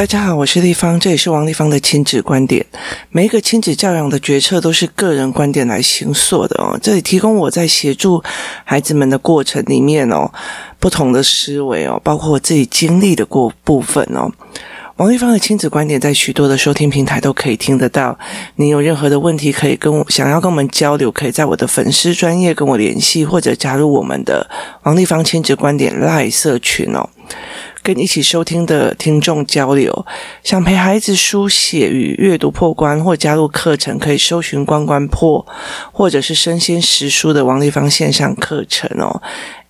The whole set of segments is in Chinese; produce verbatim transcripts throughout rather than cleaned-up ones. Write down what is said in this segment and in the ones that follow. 大家好，我是立方，这也是王立方的亲子观点。每一个亲子教养的决策都是个人观点来形塑的哦。这里提供我在协助孩子们的过程里面哦，不同的思维哦，包括我自己经历的过部分哦。王立方的亲子观点在许多的收听平台都可以听得到，你有任何的问题可以跟我想要跟我们交流，可以在我的粉丝专页跟我联系，或者加入我们的王立方亲子观点 LINE 社群哦，跟一起收听的听众交流。想陪孩子书写与阅读破关或加入课程，可以搜寻关关破或者是身先实书的王立方线上课程哦，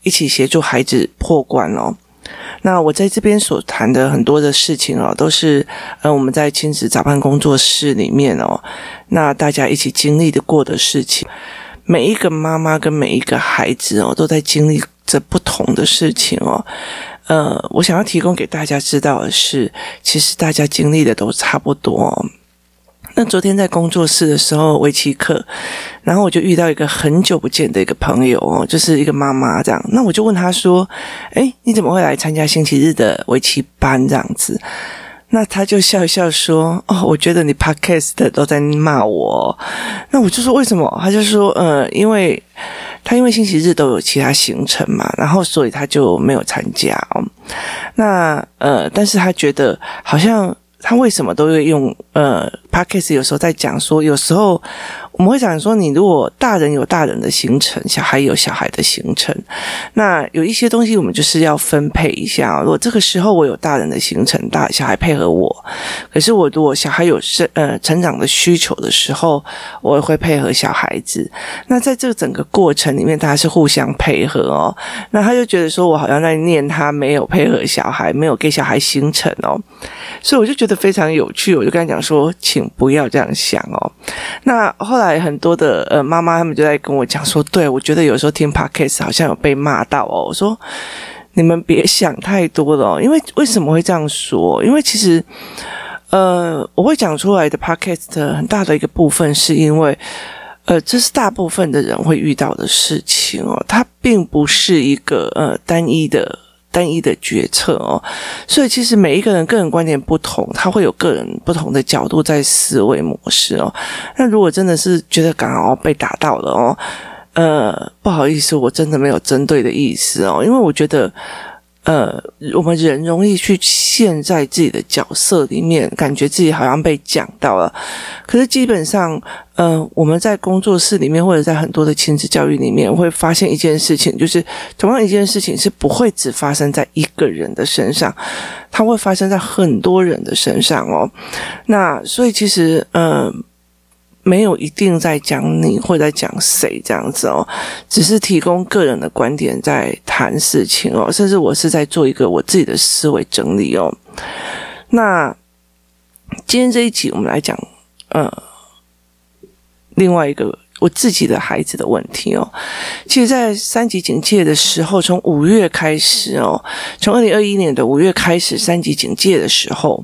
一起协助孩子破关哦。那我在这边所谈的很多的事情哦，都是呃我们在亲子早班工作室里面哦，那大家一起经历的过的事情。每一个妈妈跟每一个孩子哦，都在经历着不同的事情哦。呃，我想要提供给大家知道的是，其实大家经历的都差不多哦。那昨天在工作室的时候围棋课，然后我就遇到一个很久不见的一个朋友哦，就是一个妈妈这样。那我就问她说，诶，你怎么会来参加星期日的围棋班这样子？那她就笑一笑说，哦，我觉得你 Podcast 都在骂我。那我就说为什么？她就说呃，因为她因为星期日都有其他行程嘛，然后所以她就没有参加哦。那呃，但是她觉得好像他为什么都会用呃 Podcast 有时候在讲说，有时候我们会讲说，你如果大人有大人的行程，小孩有小孩的行程，那有一些东西我们就是要分配一下哦。如果这个时候我有大人的行程，大小孩配合我，可是我如果小孩有呃成长的需求的时候，我也会配合小孩子。那在这整个过程里面，大家是互相配合哦。那他就觉得说我好像在念他没有配合小孩，没有给小孩行程哦，所以我就觉得非常有趣，我就跟他讲说，请不要这样想哦。那后来很多的呃妈妈他们就在跟我讲说，对，我觉得有时候听 Podcast 好像有被骂到哦。我说你们别想太多了哦，因为为什么会这样说？因为其实呃我会讲出来的 Podcast 很大的一个部分是因为呃这是大部分的人会遇到的事情哦，它并不是一个呃单一的单一的决策哦，所以其实每一个人个人观点不同，他会有个人不同的角度在思维模式哦。那如果真的是觉得刚好被打到了哦，呃，不好意思，我真的没有针对的意思哦，因为我觉得呃，我们人容易去陷在自己的角色里面，感觉自己好像被讲到了。可是基本上，呃，我们在工作室里面，或者在很多的亲子教育里面，会发现一件事情，就是同样一件事情是不会只发生在一个人的身上，它会发生在很多人的身上哦。那所以其实，呃没有一定在讲你或在讲谁这样子哦，只是提供个人的观点在谈事情哦，甚至我是在做一个我自己的思维整理哦。那今天这一集我们来讲呃另外一个我自己的孩子的问题哦。其实在三级警戒的时候，从五月开始哦，从二零二一年的五月开始三级警戒的时候，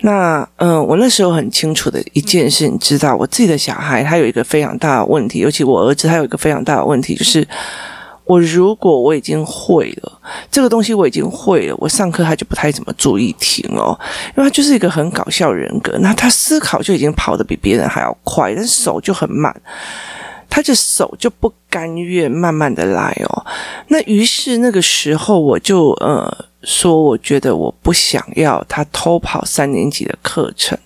那嗯、呃，我那时候很清楚的一件事，你知道我自己的小孩他有一个非常大的问题，尤其我儿子他有一个非常大的问题，就是我如果我已经会了这个东西，我已经会了，我上课他就不太怎么注意听哦，因为他就是一个很搞笑人格，那他思考就已经跑得比别人还要快，但手就很慢，他的手就不甘愿慢慢的来哦。那于是那个时候我就呃说，我觉得我不想要他偷跑三年级的课程。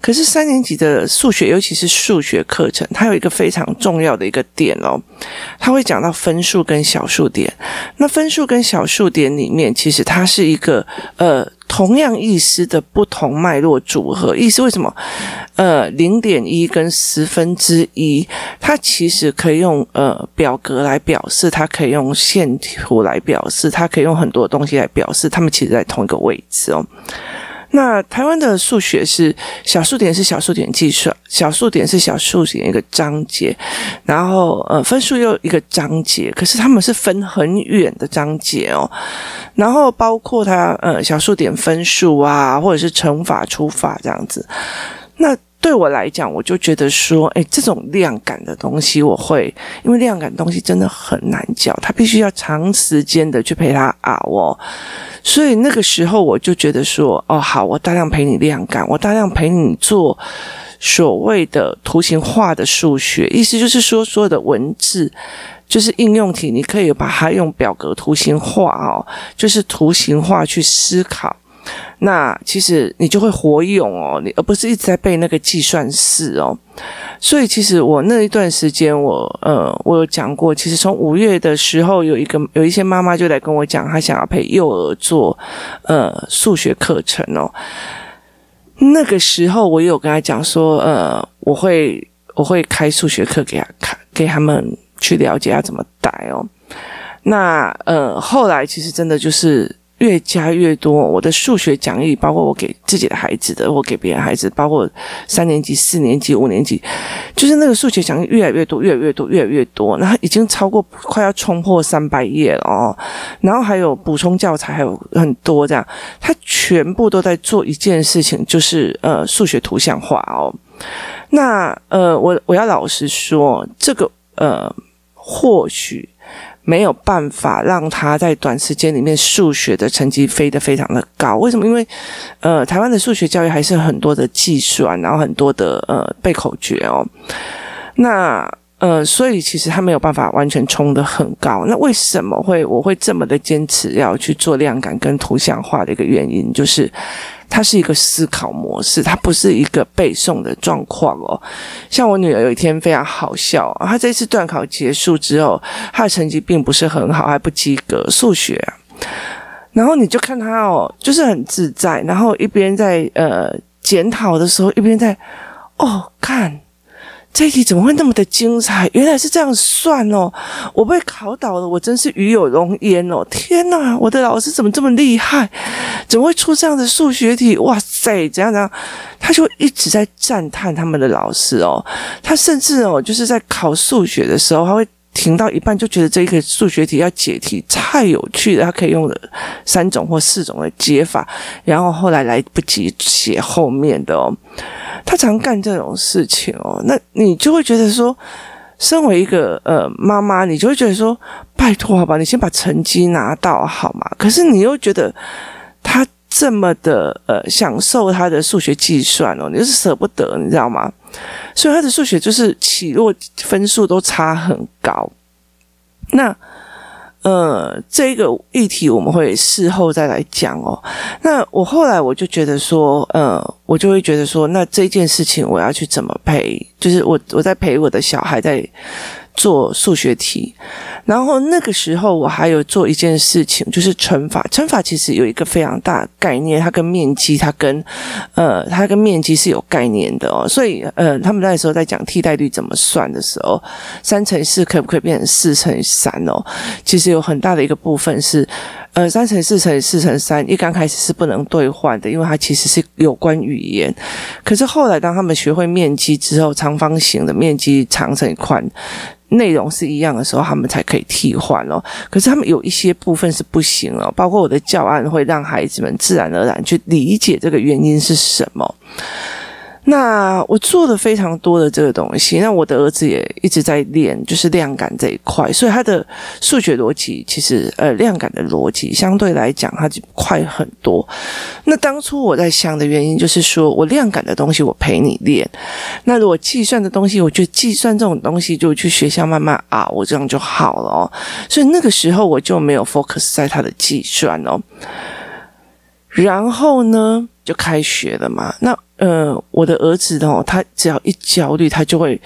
可是三年级的数学，尤其是数学课程，它有一个非常重要的一个点哦，它会讲到分数跟小数点。那分数跟小数点里面，其实它是一个呃同样意思的不同脉络组合。意思为什么？呃 零点一 跟十分之一，它其实可以用呃表格来表示，它可以用线图来表示，它可以用很多东西来表示，它们其实在同一个位置哦。那台湾的数学是小数点是小数点计算，小数点是小数点一个章节，然后呃分数又一个章节，可是他们是分很远的章节哦。然后包括它呃小数点分数啊，或者是乘法除法这样子。那对我来讲，我就觉得说，哎，这种量感的东西我会，因为量感的东西真的很难教，他必须要长时间的去陪他熬哦。所以那个时候我就觉得说，哦，好，我大量陪你量感，我大量陪你做所谓的图形化的数学，意思就是说，所有的文字就是应用题，你可以把它用表格图形化哦，就是图形化去思考。那其实你就会活用哦，你而不是一直在背那个计算式哦。所以其实我那一段时间我，我呃，我有讲过，其实从五月的时候，有一个有一些妈妈就来跟我讲，她想要陪幼儿做呃数学课程哦。那个时候我也有跟她讲说，呃，我会我会开数学课给她看，给他们去了解要怎么带哦。那呃，后来其实真的就是。越加越多，我的数学讲义，包括我给自己的孩子的，我给别人孩子，包括三年级、四年级、五年级，就是那个数学讲义越来越多，越来越多，越来越多，然后已经超过快要冲破三百页了哦。然后还有补充教材，还有很多这样，他全部都在做一件事情，就是呃数学图像化哦。那呃，我我要老实说，这个呃或许。没有办法让他在短时间里面数学的成绩飞得非常的高，为什么？因为呃，台湾的数学教育还是很多的计算，然后很多的呃背口诀哦。那呃，所以其实他没有办法完全冲得很高。那为什么会我会这么的坚持要去做量感跟图像化的一个原因，就是它是一个思考模式，它不是一个背诵的状况哦。像我女儿有一天非常好笑哦，她这次段考结束之后，她的成绩并不是很好，还不及格数学啊。然后你就看她哦，就是很自在，然后一边在呃检讨的时候，一边在哦看这一题怎么会那么的精彩？原来是这样算哦！我被考倒了，我真是与有荣焉哦！天哪，我的老师怎么这么厉害？怎么会出这样的数学题？哇塞，怎样怎样？他就一直在赞叹他们的老师哦。他甚至哦，就是在考数学的时候，他会停到一半就觉得这一个数学题要解题太有趣了，他可以用了三种或四种的解法，然后后来来不及写后面的哦。他常干这种事情哦，那你就会觉得说，身为一个呃妈妈，你就会觉得说，拜托好吧，你先把成绩拿到好吗？可是你又觉得他这么的呃享受他的数学计算哦，你就是舍不得，你知道吗？所以他的数学就是起落分数都差很高。那呃，这个议题我们会事后再来讲哦。那我后来我就觉得说，呃，我就会觉得说，那这件事情我要去怎么陪？就是我我在陪我的小孩在做数学题。然后那个时候我还有做一件事情，就是乘法。乘法其实有一个非常大的概念，它跟面积，它跟呃，它跟面积是有概念的哦。所以呃，他们那时候在讲替代率怎么算的时候，三乘四可不可以变成四乘三哦？其实有很大的一个部分是，呃，三乘四乘四乘三，一刚开始是不能兑换的，因为它其实是有关于语言。可是后来当他们学会面积之后，长方形的面积长乘宽，内容是一样的时候，他们才可以替换哦。可是他们有一些部分是不行哦，包括我的教案会让孩子们自然而然去理解这个原因是什么。那我做了非常多的这个东西，那我的儿子也一直在练，就是量感这一块，所以他的数学逻辑其实呃量感的逻辑相对来讲他就快很多。那当初我在想的原因就是说，我量感的东西我陪你练，那如果计算的东西，我觉得计算这种东西就去学校慢慢啊，我这样就好了哦。所以那个时候我就没有 focus 在他的计算哦。然后呢就开学了嘛，那呃，我的儿子哦，他只要一焦虑，他就会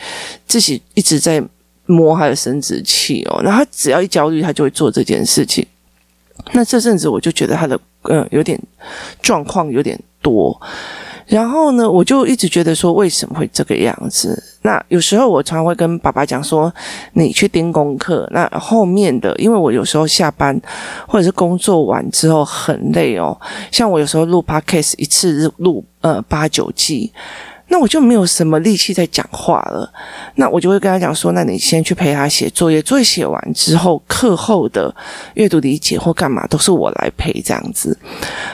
自己一直在摸他的生殖器哦。然后他只要一焦虑，他就会做这件事情。那这阵子我就觉得他的呃有点状况有点多，然后呢，我就一直觉得说为什么会这个样子。那有时候我常会跟爸爸讲说，你去盯功课。那后面的，因为我有时候下班或者是工作完之后很累哦，像我有时候录 Podcast 一次录呃八九集，那我就没有什么力气在讲话了。那我就会跟他讲说，那你先去陪他写作业，作业写完之后，课后的阅读理解或干嘛都是我来陪这样子。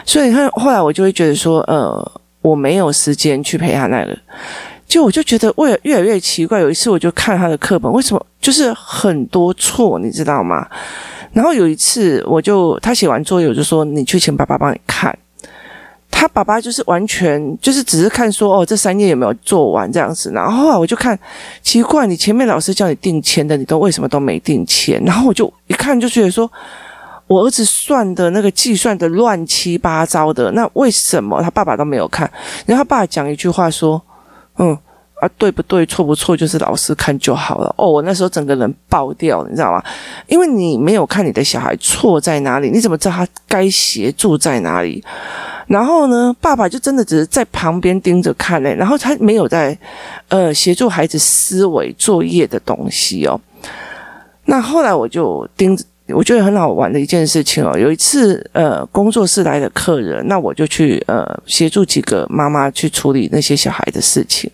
所以后来我就会觉得说，呃，我没有时间去陪他那个。就我就觉得我越来越奇怪，有一次我就看他的课本，为什么就是很多错，你知道吗？然后有一次我就他写完作业，我就说你去请爸爸帮你看。他爸爸就是完全就是只是看说哦这三页有没有做完这样子，然后后来我就看奇怪，你前面老师叫你订签的，你都为什么都没订签？然后我就一看就觉得说，我儿子算的那个计算的乱七八糟的，那为什么他爸爸都没有看？然后他爸爸讲一句话说，嗯啊对不对错不错就是老师看就好了。哦我那时候整个人爆掉，你知道吗？因为你没有看你的小孩错在哪里，你怎么知道他该协助在哪里？然后呢，爸爸就真的只是在旁边盯着看嘞、欸，然后他没有在呃协助孩子思维作业的东西哦。那后来我就盯，我觉得很好玩的一件事情哦。有一次呃工作室来的客人，那我就去呃协助几个妈妈去处理那些小孩的事情。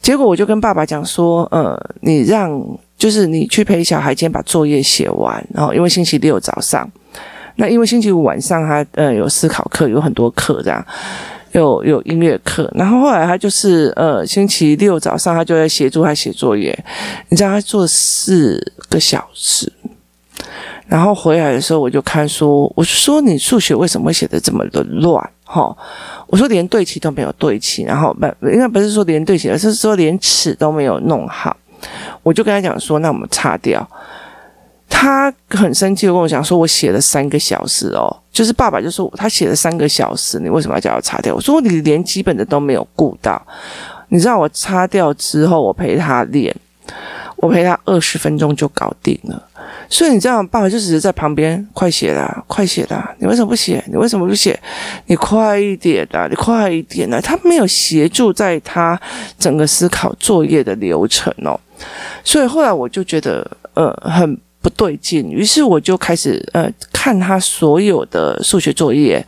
结果我就跟爸爸讲说，呃，你让就是你去陪小孩先把作业写完，然后因为星期六早上。那因为星期五晚上他呃有思考课，有很多课这样，有有音乐课，然后后来他就是呃星期六早上他就在协助他写作业，你知道他做四个小时，然后回来的时候我就看说，我说你数学为什么会写得这么的乱齁？我说连对齐都没有对齐，然后应该不是说连对齐，而是说连尺都没有弄好，我就跟他讲说，那我们擦掉。他很生气，我跟我讲说我写了三个小时哦，就是爸爸就说他写了三个小时，你为什么要叫他擦掉？我说你连基本的都没有顾到。你知道我擦掉之后我陪他练，我陪他二十分钟就搞定了。所以你知道爸爸就只是在旁边快写啦快写啦，你为什么不写？你为什么不写？你快一点啦，你快一点啦。他没有协助在他整个思考作业的流程哦。所以后来我就觉得呃很不对劲，于是我就开始呃看他所有的数学作业，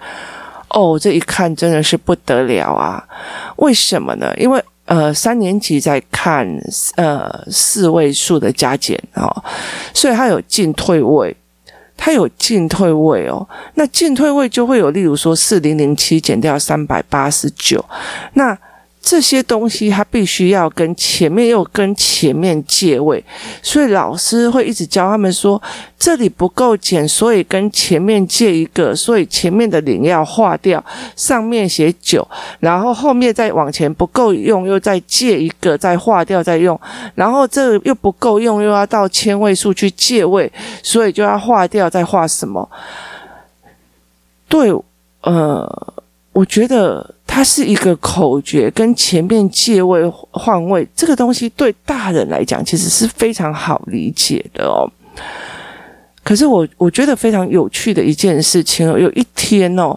哦，这一看真的是不得了啊！为什么呢？因为呃三年级在看呃四位数的加减哦，所以他有进退位。它有进退位哦，那进退位就会有例如说四零零七减掉三八九，那这些东西它必须要跟前面又跟前面借位，所以老师会一直教他们说这里不够减，所以跟前面借一个，所以前面的零要划掉，上面写九，然后后面再往前不够用又再借一个，再划掉再用，然后这又不够用又要到千位数去借位，所以就要划掉再划什么。对，呃我觉得它是一个口诀，跟前面借位换位这个东西对大人来讲其实是非常好理解的哦。可是我我觉得非常有趣的一件事情哦，有一天哦，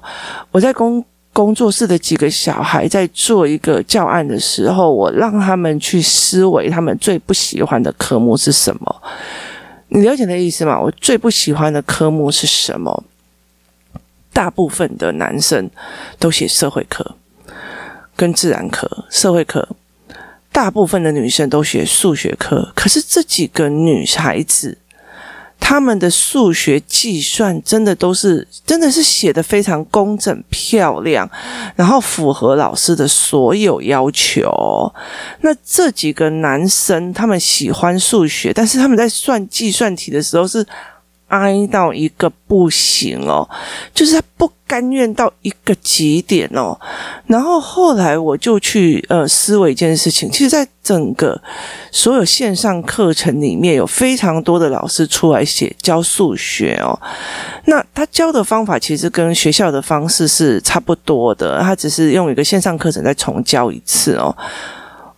我在工工作室的几个小孩在做一个教案的时候，我让他们去思维他们最不喜欢的科目是什么。你了解的意思吗？我最不喜欢的科目是什么？大部分的男生都写社会科跟自然科，社会科大部分的女生都写数学科，可是这几个女孩子她们的数学计算真的都是真的是写得非常工整漂亮，然后符合老师的所有要求。那这几个男生他们喜欢数学，但是他们在算计算题的时候是哀到一个不行哦，就是他不甘愿到一个极点哦。然后后来我就去呃思维一件事情，其实在整个所有线上课程里面有非常多的老师出来写教数学哦，那他教的方法其实跟学校的方式是差不多的，他只是用一个线上课程再重教一次哦。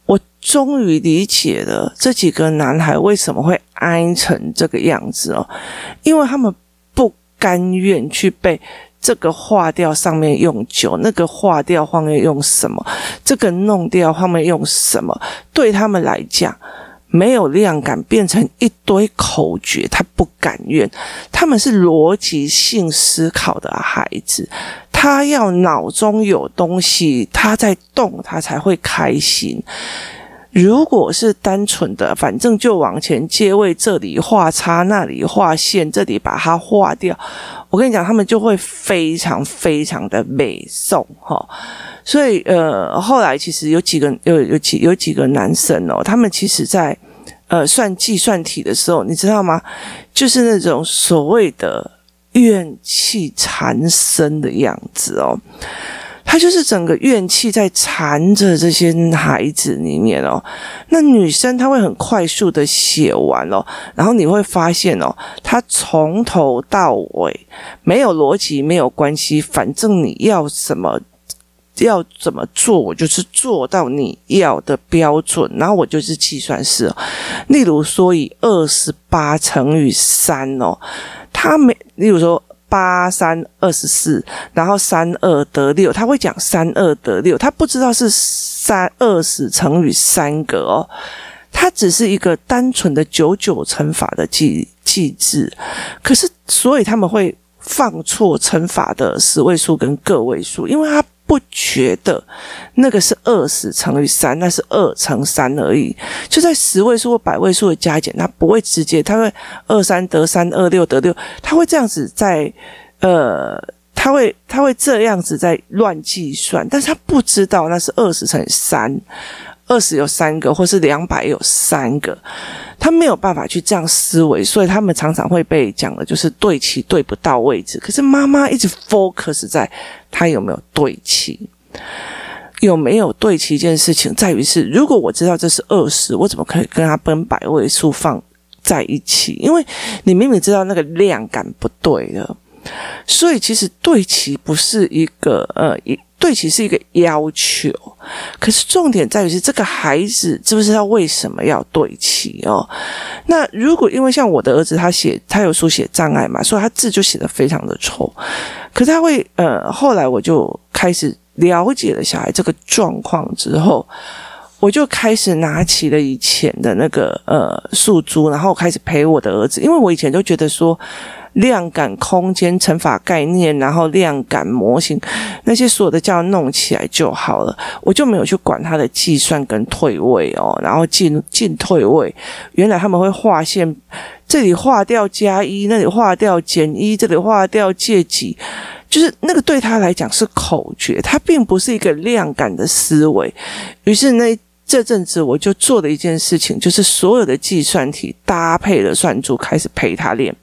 我终于理解了这几个男孩为什么会哀成这个样子哦，因为他们不甘愿去被这个划掉上面用九，那个划掉上面用什么，这个弄掉上面用什么，对他们来讲没有量感，变成一堆口诀，他不甘愿。他们是逻辑性思考的孩子，他要脑中有东西，他在动，他才会开心。如果是单纯的反正就往前借位，这里画叉那里画线，这里把它画掉，我跟你讲他们就会非常非常的美送齁。所以呃后来其实有几个有有几有几个男生哦，他们其实在呃算计算题的时候你知道吗，就是那种所谓的怨气缠身的样子哦。他就是整个怨气在缠着这些孩子里面哦，那女生她会很快速的写完哦，然后你会发现哦，她从头到尾没有逻辑没有关系，反正你要什么要怎么做我就是做到你要的标准，然后我就是计算式哦。例如说以二十八乘以三哦，他没例如说八三二四然后三二得六，他会讲三二得六，他不知道是三二零乘以三个哦，他只是一个单纯的九九乘法的计计制，可是所以他们会放错乘法的十位数跟个位数，因为他不觉得那个是二十乘以三，那是二乘三而已，就在十位数或百位数的加减，他不会直接，他会二三得三 ,二六 得六，他会这样子在呃他会他会这样子在乱计算，但是他不知道那是二十乘以 三, 二十有三个或是两百有三个，他没有办法去这样思维，所以他们常常会被讲的就是对齐对不到位置，可是妈妈一直 focus 在他有没有对齐，有没有对齐一件事情在于是，如果我知道这是二十，我怎么可以跟他奔百位数放在一起，因为你明明知道那个量感不对了，所以其实对齐不是一个呃对齐是一个要求，可是重点在于是这个孩子知不知道为什么要对齐哦。那如果因为像我的儿子他写他有书写障碍嘛，所以他字就写得非常的丑，可是他会呃后来我就开始了解了小孩这个状况之后，我就开始拿起了以前的那个呃数珠，然后开始陪我的儿子，因为我以前就觉得说量感空间乘法概念然后量感模型那些所有的叫弄起来就好了，我就没有去管它的计算跟退位哦，然后进进退位，原来他们会划线，这里划掉加一，那里划掉减一，这里划掉借几，就是那个对他来讲是口诀，他并不是一个量感的思维。于是那这阵子我就做了一件事情，就是所有的计算题搭配了算珠开始陪他练，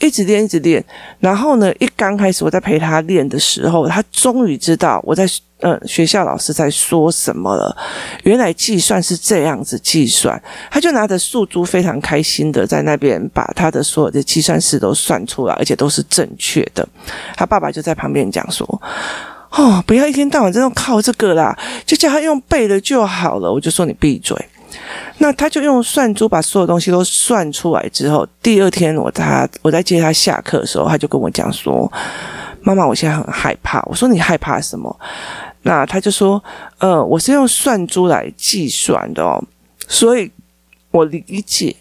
一直练一直练，然后呢一刚开始我在陪他练的时候，他终于知道我在呃、嗯、学校老师在说什么了，原来计算是这样子计算，他就拿着数珠非常开心的在那边把他的所有的计算式都算出来，而且都是正确的。他爸爸就在旁边讲说哦，不要一天到晚这种靠这个啦，就叫他用背的就好了，我就说你闭嘴。那他就用算珠把所有东西都算出来之后，第二天我他我在接他下课的时候，他就跟我讲说妈妈我现在很害怕，我说你害怕什么，那他就说呃，我是用算珠来计算的哦，所以我理解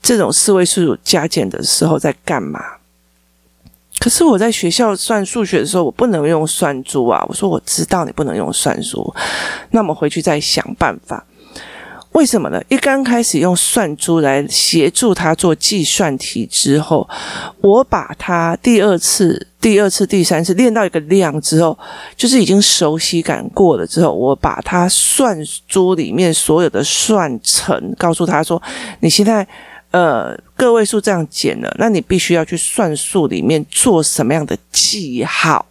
这种四位数加减的时候在干嘛，可是我在学校算数学的时候我不能用算珠啊，我说我知道你不能用算珠，那我们回去再想办法。为什么呢？一刚开始用算珠来协助他做计算题之后，我把他第二次第二次第三次练到一个量之后，就是已经熟悉感过了之后，我把他算珠里面所有的算程告诉他说你现在呃个位数这样减了，那你必须要去算术里面做什么样的记号，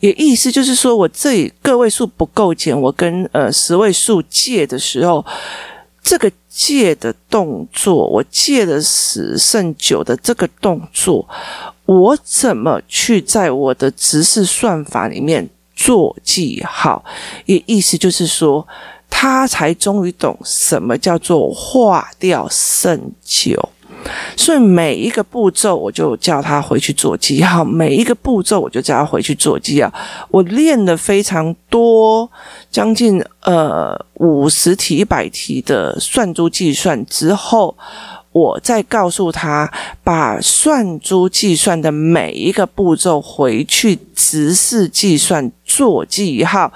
也意思就是说我这里个位数不够减，我跟呃十位数借的时候，这个借的动作，我借了十剩九的这个动作，我怎么去在我的直式算法里面做记号，也意思就是说他才终于懂什么叫做划掉剩九，所以每一个步骤我就叫他回去做记号，每一个步骤我就叫他回去做记号。我练了非常多，将近呃五十题一百题的算珠计算之后，我再告诉他把算珠计算的每一个步骤回去直式计算做记号，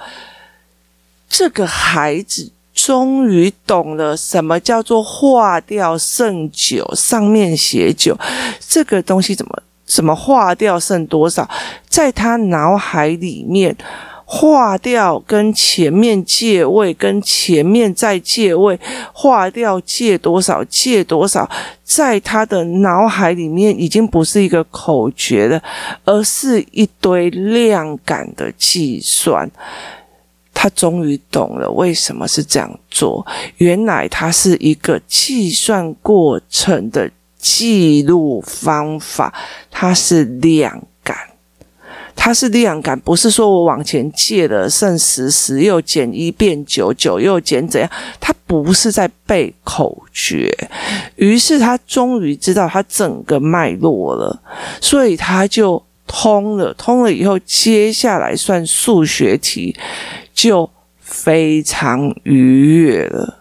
这个孩子终于懂了什么叫做划掉剩九，上面写九，这个东西怎么什么划掉剩多少，在他脑海里面划掉跟前面借位，跟前面再借位，划掉借多少借多少，在他的脑海里面已经不是一个口诀了，而是一堆量感的计算。他终于懂了为什么是这样做，原来它是一个计算过程的记录方法，它是量感。它是量感，不是说我往前借了剩十，十又减一变九，九又减怎样，它不是在背口诀。于是他终于知道他整个脉络了，所以他就通了，通了以后，接下来算数学题就非常愉悦了。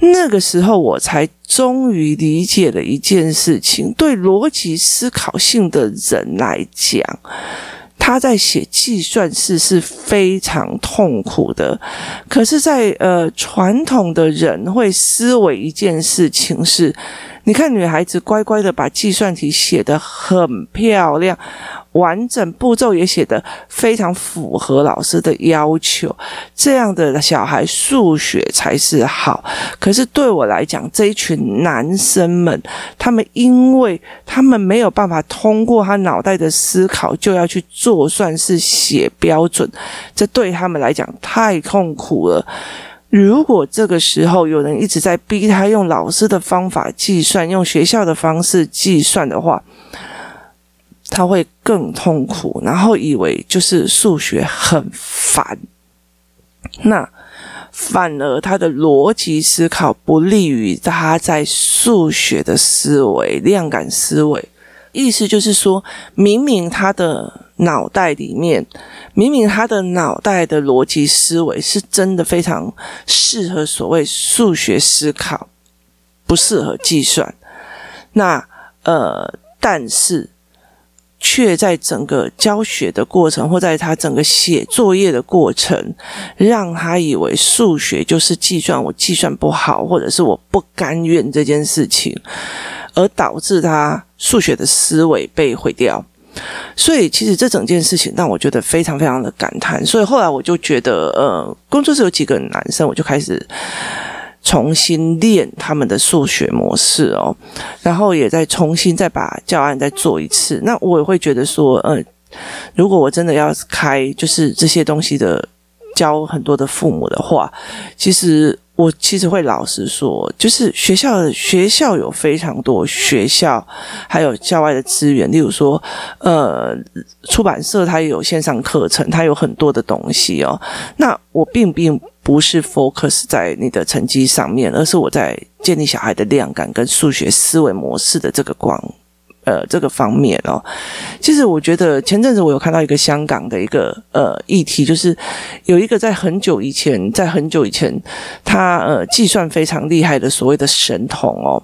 那个时候我才终于理解了一件事情，对逻辑思考性的人来讲，他在写计算式是非常痛苦的。可是在呃传统的人会思维一件事情是，你看女孩子乖乖的把计算题写得很漂亮，完整步骤也写得非常符合老师的要求，这样的小孩数学才是好。可是对我来讲，这一群男生们，他们因为他们没有办法通过他脑袋的思考就要去做算式写标准，这对他们来讲太痛苦了。如果这个时候有人一直在逼他用老师的方法计算，用学校的方式计算的话，他会更痛苦，然后以为就是数学很烦，那反而他的逻辑思考不利于他在数学的思维、量感思维。意思就是说，明明他的脑袋里面，明明他的脑袋的逻辑思维是真的非常适合所谓数学思考，不适合计算。那呃，但是却在整个教学的过程，或在他整个写作业的过程，让他以为数学就是计算，我计算不好，或者是我不甘愿这件事情，而导致他数学的思维被毁掉。所以其实这整件事情让我觉得非常非常的感叹，所以后来我就觉得呃，工作室有几个男生，我就开始重新练他们的数学模式哦，然后也再重新再把教案再做一次。那我也会觉得说呃，如果我真的要开就是这些东西的教很多的父母的话，其实我其实会老实说，就是学校学校有非常多学校还有校外的资源，例如说呃出版社它也有线上课程，它有很多的东西哦。那我并并不是 focus 在你的成绩上面，而是我在建立小孩的量感跟数学思维模式的这个光呃，这个方面哦。其实我觉得前阵子我有看到一个香港的一个呃议题，就是有一个在很久以前，在很久以前他呃计算非常厉害的所谓的神童哦，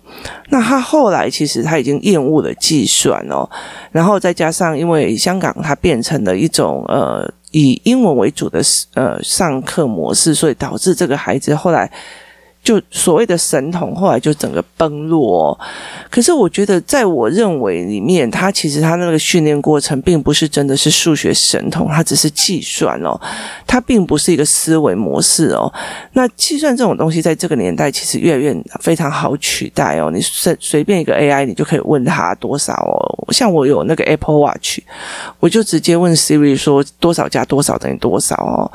那他后来其实他已经厌恶了计算哦，然后再加上因为香港它变成了一种呃以英文为主的呃上课模式，所以导致这个孩子后来就所谓的神童后来就整个崩落哦。可是我觉得在我认为里面，他其实他那个训练过程并不是真的是数学神童，他只是计算哦，他并不是一个思维模式哦。那计算这种东西在这个年代其实越来越非常好取代哦，你随便一个 A I 你就可以问他多少哦。像我有那个 Apple Watch， 我就直接问 Siri 说多少加多少等于多少哦，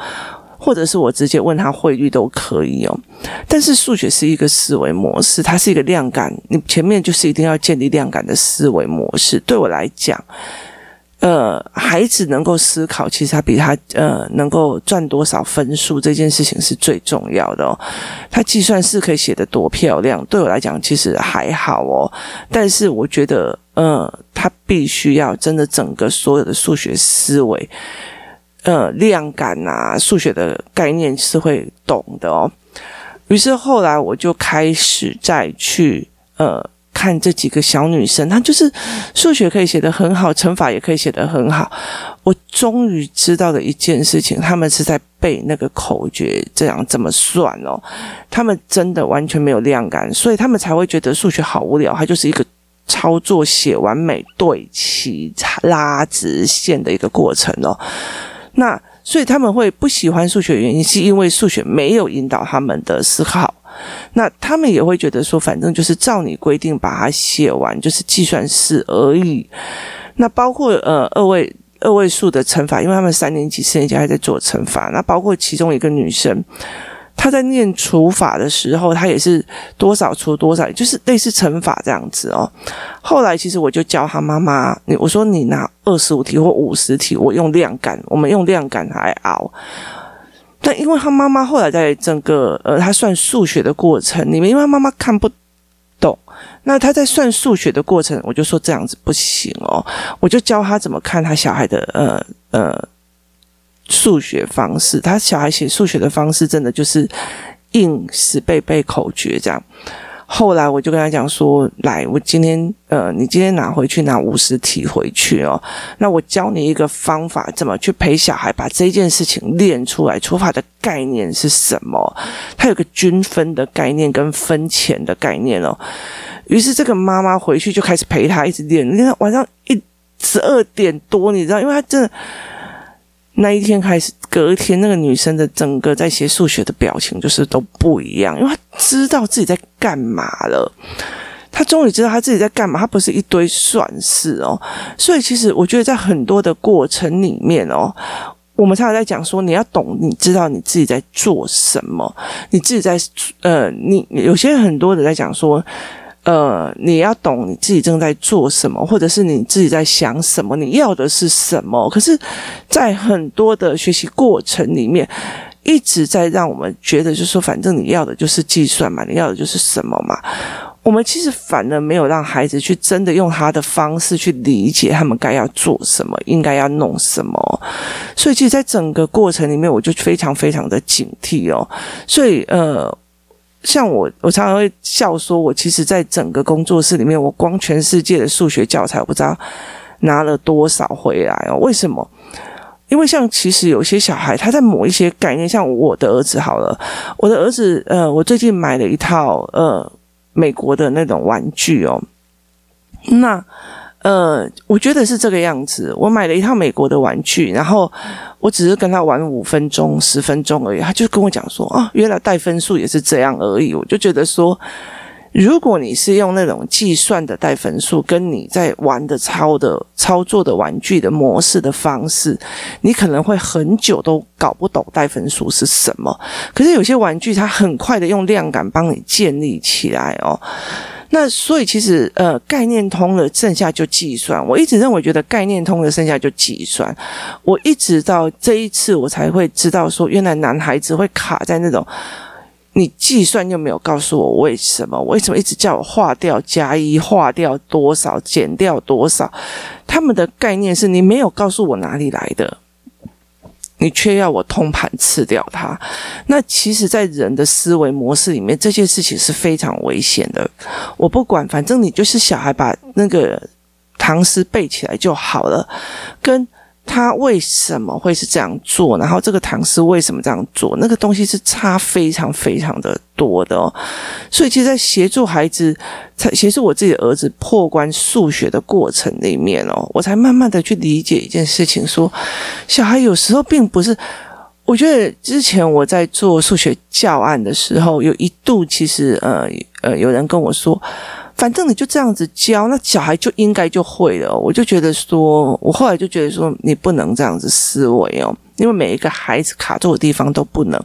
或者是我直接问他汇率都可以哦。但是数学是一个思维模式，它是一个量感，你前面就是一定要建立量感的思维模式。对我来讲呃，孩子能够思考，其实他比他呃能够赚多少分数这件事情是最重要的哦。他计算式可以写得多漂亮，对我来讲其实还好哦，但是我觉得呃，他必须要真的整个所有的数学思维呃，量感啊，数学的概念是会懂的哦。于是后来我就开始再去呃看这几个小女生，她就是数学可以写得很好，乘法也可以写得很好。我终于知道的一件事情，她们是在背那个口诀，这样怎么算哦？她们真的完全没有量感，所以她们才会觉得数学好无聊，它就是一个操作写完每对齐拉直线的一个过程哦。那所以他们会不喜欢数学原因是因为数学没有引导他们的思考，那他们也会觉得说反正就是照你规定把它写完，就是计算式而已。那包括呃二位二位数的乘法，因为他们三年级四年级还在做乘法，那包括其中一个女生她在念除法的时候，她也是多少除多少，就是类似乘法这样子哦。后来其实我就教她妈妈，我说你拿二十五题或五十题，我用量感，我们用量感来熬。但因为她妈妈后来在整个呃她算数学的过程里面，因为她妈妈看不懂，那她在算数学的过程，我就说这样子不行哦，我就教她怎么看她小孩的呃呃。数学方式，他小孩写数学的方式真的就是硬死背背口诀这样。后来我就跟他讲说，来，我今天呃，你今天拿回去拿五十题回去哦，那我教你一个方法，怎么去陪小孩把这件事情练出来，除法的概念是什么，它有个均分的概念跟分钱的概念哦。于是这个妈妈回去就开始陪他一直练，你看晚上一十二点多，你知道，因为他真的那一天开始，隔天那个女生的整个在写数学的表情就是都不一样，因为她知道自己在干嘛了，她终于知道她自己在干嘛，她不是一堆算式哦。所以其实我觉得在很多的过程里面哦，我们常常在讲说你要懂，你知道你自己在做什么，你自己在呃，你有些很多的在讲说呃，你要懂你自己正在做什么，或者是你自己在想什么，你要的是什么。可是在很多的学习过程里面一直在让我们觉得就是说反正你要的就是计算嘛，你要的就是什么嘛，我们其实反而没有让孩子去真的用他的方式去理解他们该要做什么，应该要弄什么。所以其实在整个过程里面我就非常非常的警惕哦。所以呃像我我常常会笑说，我其实在整个工作室里面，我光全世界的数学教材我不知道拿了多少回来哦。为什么？因为像其实有些小孩他在某一些概念，像我的儿子好了，我的儿子呃我最近买了一套呃美国的那种玩具哦。那呃我觉得是这个样子，我买了一套美国的玩具，然后我只是跟他玩五分钟十分钟而已，他就跟我讲说啊，原来带分数也是这样而已。我就觉得说如果你是用那种计算的带分数跟你在玩的操的操作的玩具的模式的方式，你可能会很久都搞不懂带分数是什么。可是有些玩具它很快的用量感帮你建立起来哦。那所以其实呃概念通了剩下就计算，我一直认为觉得概念通了剩下就计算，我一直到这一次我才会知道说原来男孩子会卡在那种你计算又没有告诉我为什么，为什么一直叫我划掉加一，划掉多少，减掉多少，他们的概念是你没有告诉我哪里来的，你却要我通盘吃掉它。那其实在人的思维模式里面这件事情是非常危险的，我不管，反正你就是小孩把那个唐诗背起来就好了，跟他为什么会是这样做，然后这个唐诗为什么这样做，那个东西是差非常非常的多的哦。所以其实在协助孩子协助我自己的儿子破关数学的过程里面哦，我才慢慢的去理解一件事情，说小孩有时候并不是，我觉得之前我在做数学教案的时候有一度其实呃呃有人跟我说反正你就这样子教，那小孩就应该就会了哦。我就觉得说，我后来就觉得说，你不能这样子思维哦，因为每一个孩子卡住的地方都不能，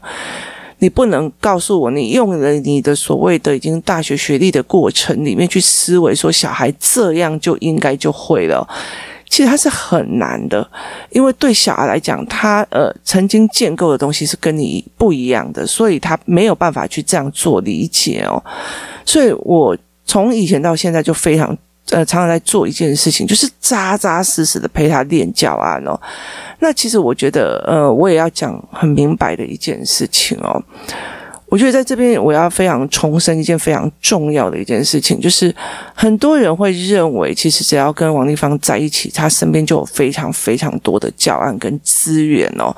你不能告诉我，你用了你的所谓的已经大学学历的过程里面去思维说，小孩这样就应该就会了哦。其实它是很难的，因为对小孩来讲他呃曾经建构的东西是跟你不一样的，所以他没有办法去这样做理解哦。所以我从以前到现在就非常呃常常在做一件事情，就是扎扎实实的陪他练教案哦。那其实我觉得呃我也要讲很明白的一件事情哦，我觉得在这边我要非常重申一件非常重要的一件事情，就是很多人会认为其实只要跟王丽芳在一起，他身边就有非常非常多的教案跟资源哦。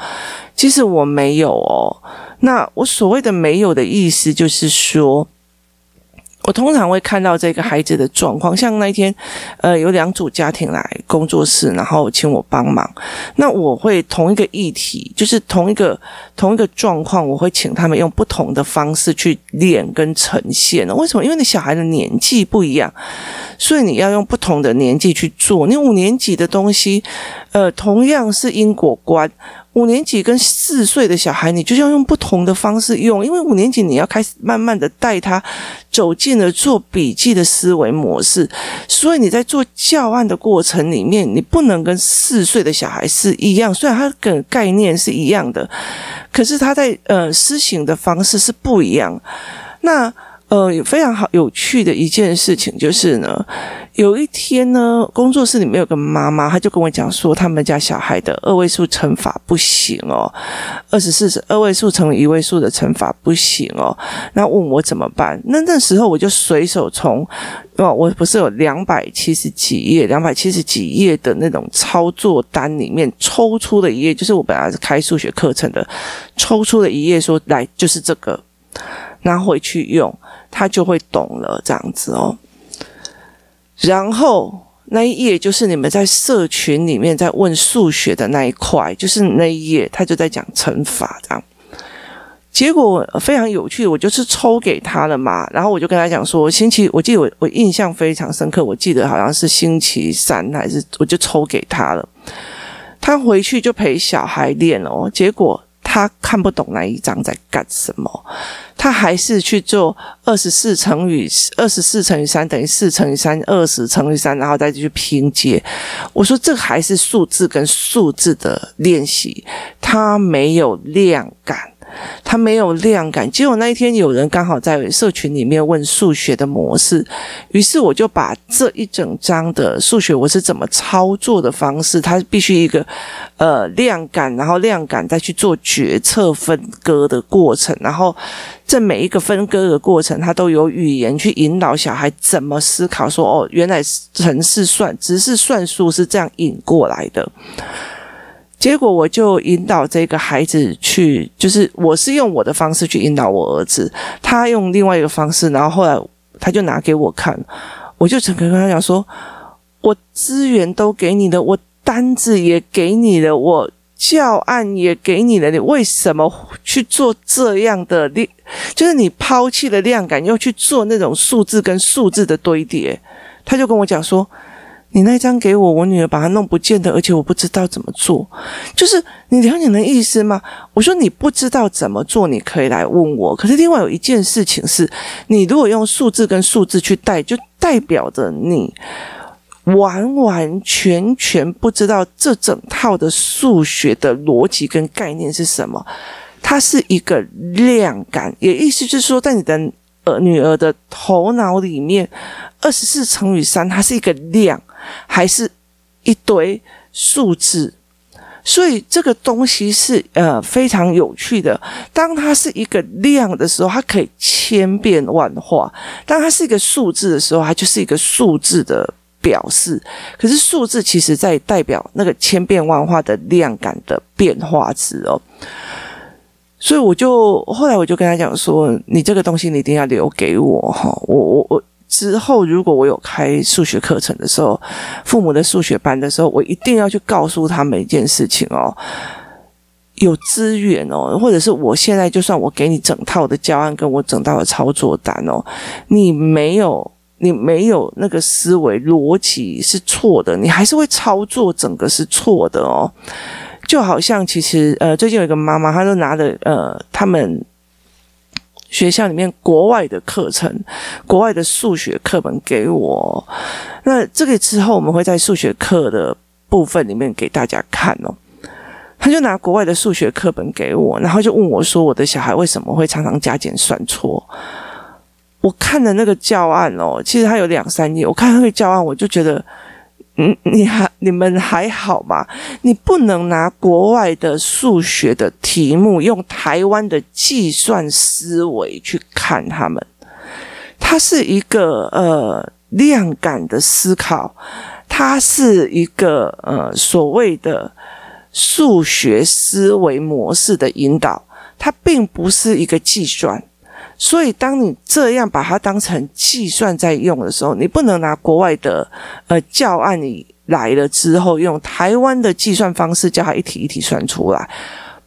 其实我没有哦，那我所谓的没有的意思就是说我通常会看到这个孩子的状况，像那一天呃有两组家庭来工作室，然后请我帮忙，那我会同一个议题，就是同一个同一个状况，我会请他们用不同的方式去练跟呈现。为什么？因为你小孩的年纪不一样，所以你要用不同的年纪去做。你五年级的东西呃同样是因果观，五年级跟四岁的小孩你就要用不同的方式用，因为五年级你要开始慢慢的带他走进了做笔记的思维模式，所以你在做教案的过程里面，你不能跟四岁的小孩是一样，虽然他跟概念是一样的，可是他在呃施行的方式是不一样。那呃非常好有趣的一件事情就是呢，有一天呢工作室里面有个妈妈，她就跟我讲说他们家小孩的二位数乘法不行哦，二十四二位数乘一位数的乘法不行哦，那问我怎么办。那那时候我就随手从哦，我不是有两百七十几页两百七十几页的那种操作单里面抽出的一页，就是我本来是开数学课程的，抽出的一页说来就是这个拿回去用，他就会懂了这样子哦。然后那一页就是你们在社群里面在问数学的那一块，就是那一页他就在讲乘法这样。结果非常有趣，我就是抽给他了嘛，然后我就跟他讲说星期，我记得我我印象非常深刻，我记得好像是星期三还是，我就抽给他了，他回去就陪小孩练哦。结果他看不懂那一张在干什么，他还是去做二十四乘以二十四乘以三等于四乘以三，二十乘以三，然后再去拼接。我说这还是数字跟数字的练习，他没有量感，他没有量感。结果那一天有人刚好在社群里面问数学的模式，于是我就把这一整张的数学我是怎么操作的方式，它必须一个呃量感，然后量感再去做决策分割的过程，然后这每一个分割的过程它都有语言去引导小孩怎么思考说哦，原来程式算直式算术是这样引过来的。结果我就引导这个孩子去，就是我是用我的方式去引导我儿子，他用另外一个方式，然后后来他就拿给我看，我就整个跟他讲说，我资源都给你了，我单子也给你了，我教案也给你了，你为什么去做这样的，就是你抛弃了量感又去做那种数字跟数字的堆叠。他就跟我讲说，你那张给我，我女儿把它弄不见的，而且我不知道怎么做。就是你了解你的意思吗？我说你不知道怎么做你可以来问我，可是另外有一件事情是，你如果用数字跟数字去带，就代表着你完完全全不知道这整套的数学的逻辑跟概念是什么。它是一个量感，也意思就是说在你的呃女儿的头脑里面，二十四乘以三它是一个量还是一堆数字。所以这个东西是呃非常有趣的，当它是一个量的时候它可以千变万化，当它是一个数字的时候它就是一个数字的表示，可是数字其实在代表那个千变万化的量感的变化值哦。所以我就后来我就跟他讲说，你这个东西你一定要留给我哈，我我我之后如果我有开数学课程的时候，父母的数学班的时候，我一定要去告诉他们一件事情哦，有资源哦，或者是我现在就算我给你整套的教案跟我整套的操作单哦，你没有。你没有那个思维逻辑是错的，你还是会操作整个是错的哦。就好像其实呃，最近有一个妈妈，她就拿着呃他们学校里面国外的课程，国外的数学课本给我。那这个之后我们会在数学课的部分里面给大家看哦。他就拿国外的数学课本给我，然后就问我说，我的小孩为什么会常常加减算错？我看的那个教案哦，其实它有两三页，我看那个教案我就觉得嗯，你还你们还好吗？你不能拿国外的数学的题目用台湾的计算思维去看他们，它是一个呃量感的思考，它是一个呃所谓的数学思维模式的引导，它并不是一个计算，所以当你这样把它当成计算在用的时候，你不能拿国外的呃教案你来了之后用台湾的计算方式叫它一题一题算出来，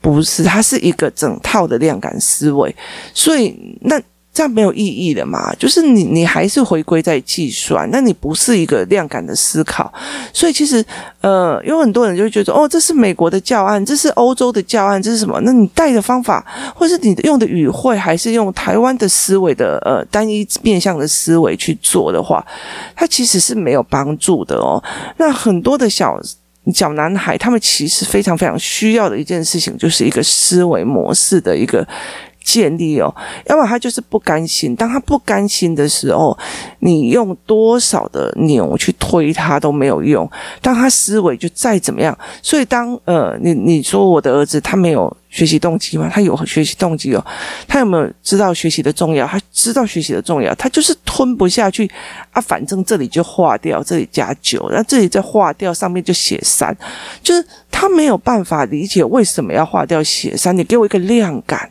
不是，它是一个整套的量感思维，所以那这样没有意义了嘛，就是你你还是回归在计算，那你不是一个量感的思考。所以其实呃有很多人就觉得哦，这是美国的教案，这是欧洲的教案，这是什么，那你带的方法或是你用的语汇还是用台湾的思维的呃单一面向的思维去做的话，它其实是没有帮助的哦。那很多的小小男孩他们其实非常非常需要的一件事情就是一个思维模式的一个建立哦，要么他就是不甘心，当他不甘心的时候，你用多少的牛去推他都没有用，当他思维就再怎么样，所以当呃你你说我的儿子他没有学习动机吗？他有学习动机哦，他有没有知道学习的重要？他知道学习的重要，他就是吞不下去啊，反正这里就划掉，这里加九，那这里再划掉，上面就写三，就是他没有办法理解为什么要划掉写三，你给我一个量感，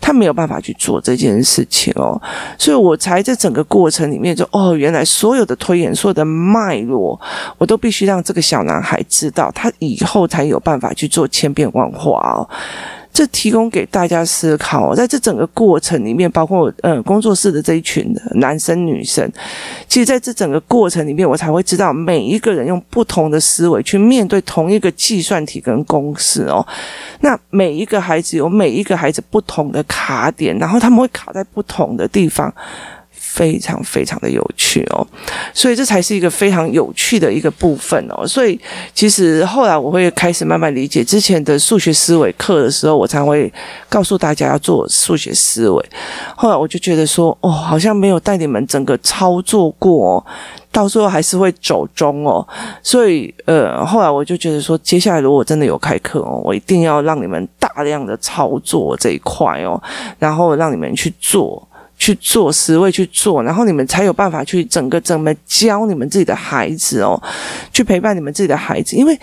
他没有办法去做这件事情哦，所以我才在整个过程里面就哦，原来所有的推演，所有的脉络，我都必须让这个小男孩知道，他以后才有办法去做千变万化哦。这提供给大家思考，在这整个过程里面，包括呃工作室的这一群的男生女生，其实在这整个过程里面，我才会知道每一个人用不同的思维去面对同一个计算题跟公式哦。那每一个孩子有每一个孩子不同的卡点，然后他们会卡在不同的地方。非常非常的有趣哦，所以这才是一个非常有趣的一个部分哦。所以其实后来我会开始慢慢理解，之前的数学思维课的时候，我常会告诉大家要做数学思维，后来我就觉得说，哦，好像没有带你们整个操作过哦。到最后还是会走中哦，所以呃，后来我就觉得说，接下来如果真的有开课哦，我一定要让你们大量的操作这一块哦，然后让你们去做。去做思维去做，然后你们才有办法去整个怎么教你们自己的孩子哦，去陪伴你们自己的孩子。因为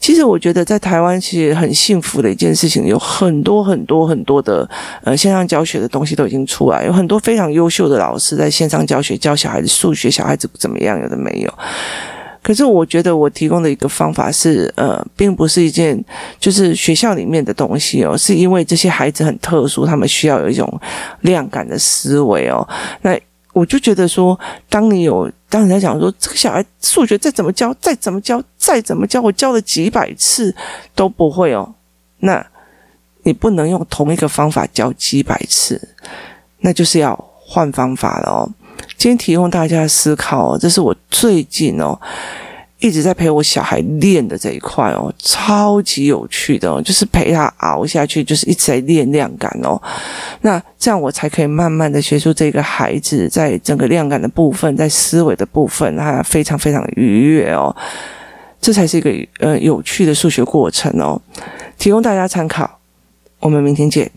其实我觉得在台湾其实很幸福的一件事情，有很多很多很多的呃线上教学的东西都已经出来，有很多非常优秀的老师在线上教学，教小孩子数学，小孩子怎么样，有的没有。可是我觉得我提供的一个方法是呃并不是一件就是学校里面的东西哦，是因为这些孩子很特殊，他们需要有一种量感的思维哦。那我就觉得说，当你有当你在讲说这个小孩数学再怎么教再怎么教再怎么教，我教了几百次都不会哦，那你不能用同一个方法教几百次，那就是要换方法了哦。今天提供大家思考哦，这是我最近哦一直在陪我小孩练的这一块哦，超级有趣的哦，就是陪他熬下去，就是一直在练量感哦。那这样我才可以慢慢的学出这个孩子在整个量感的部分，在思维的部分，他非常非常愉悦哦。这才是一个呃有趣的数学过程哦，提供大家参考。我们明天见。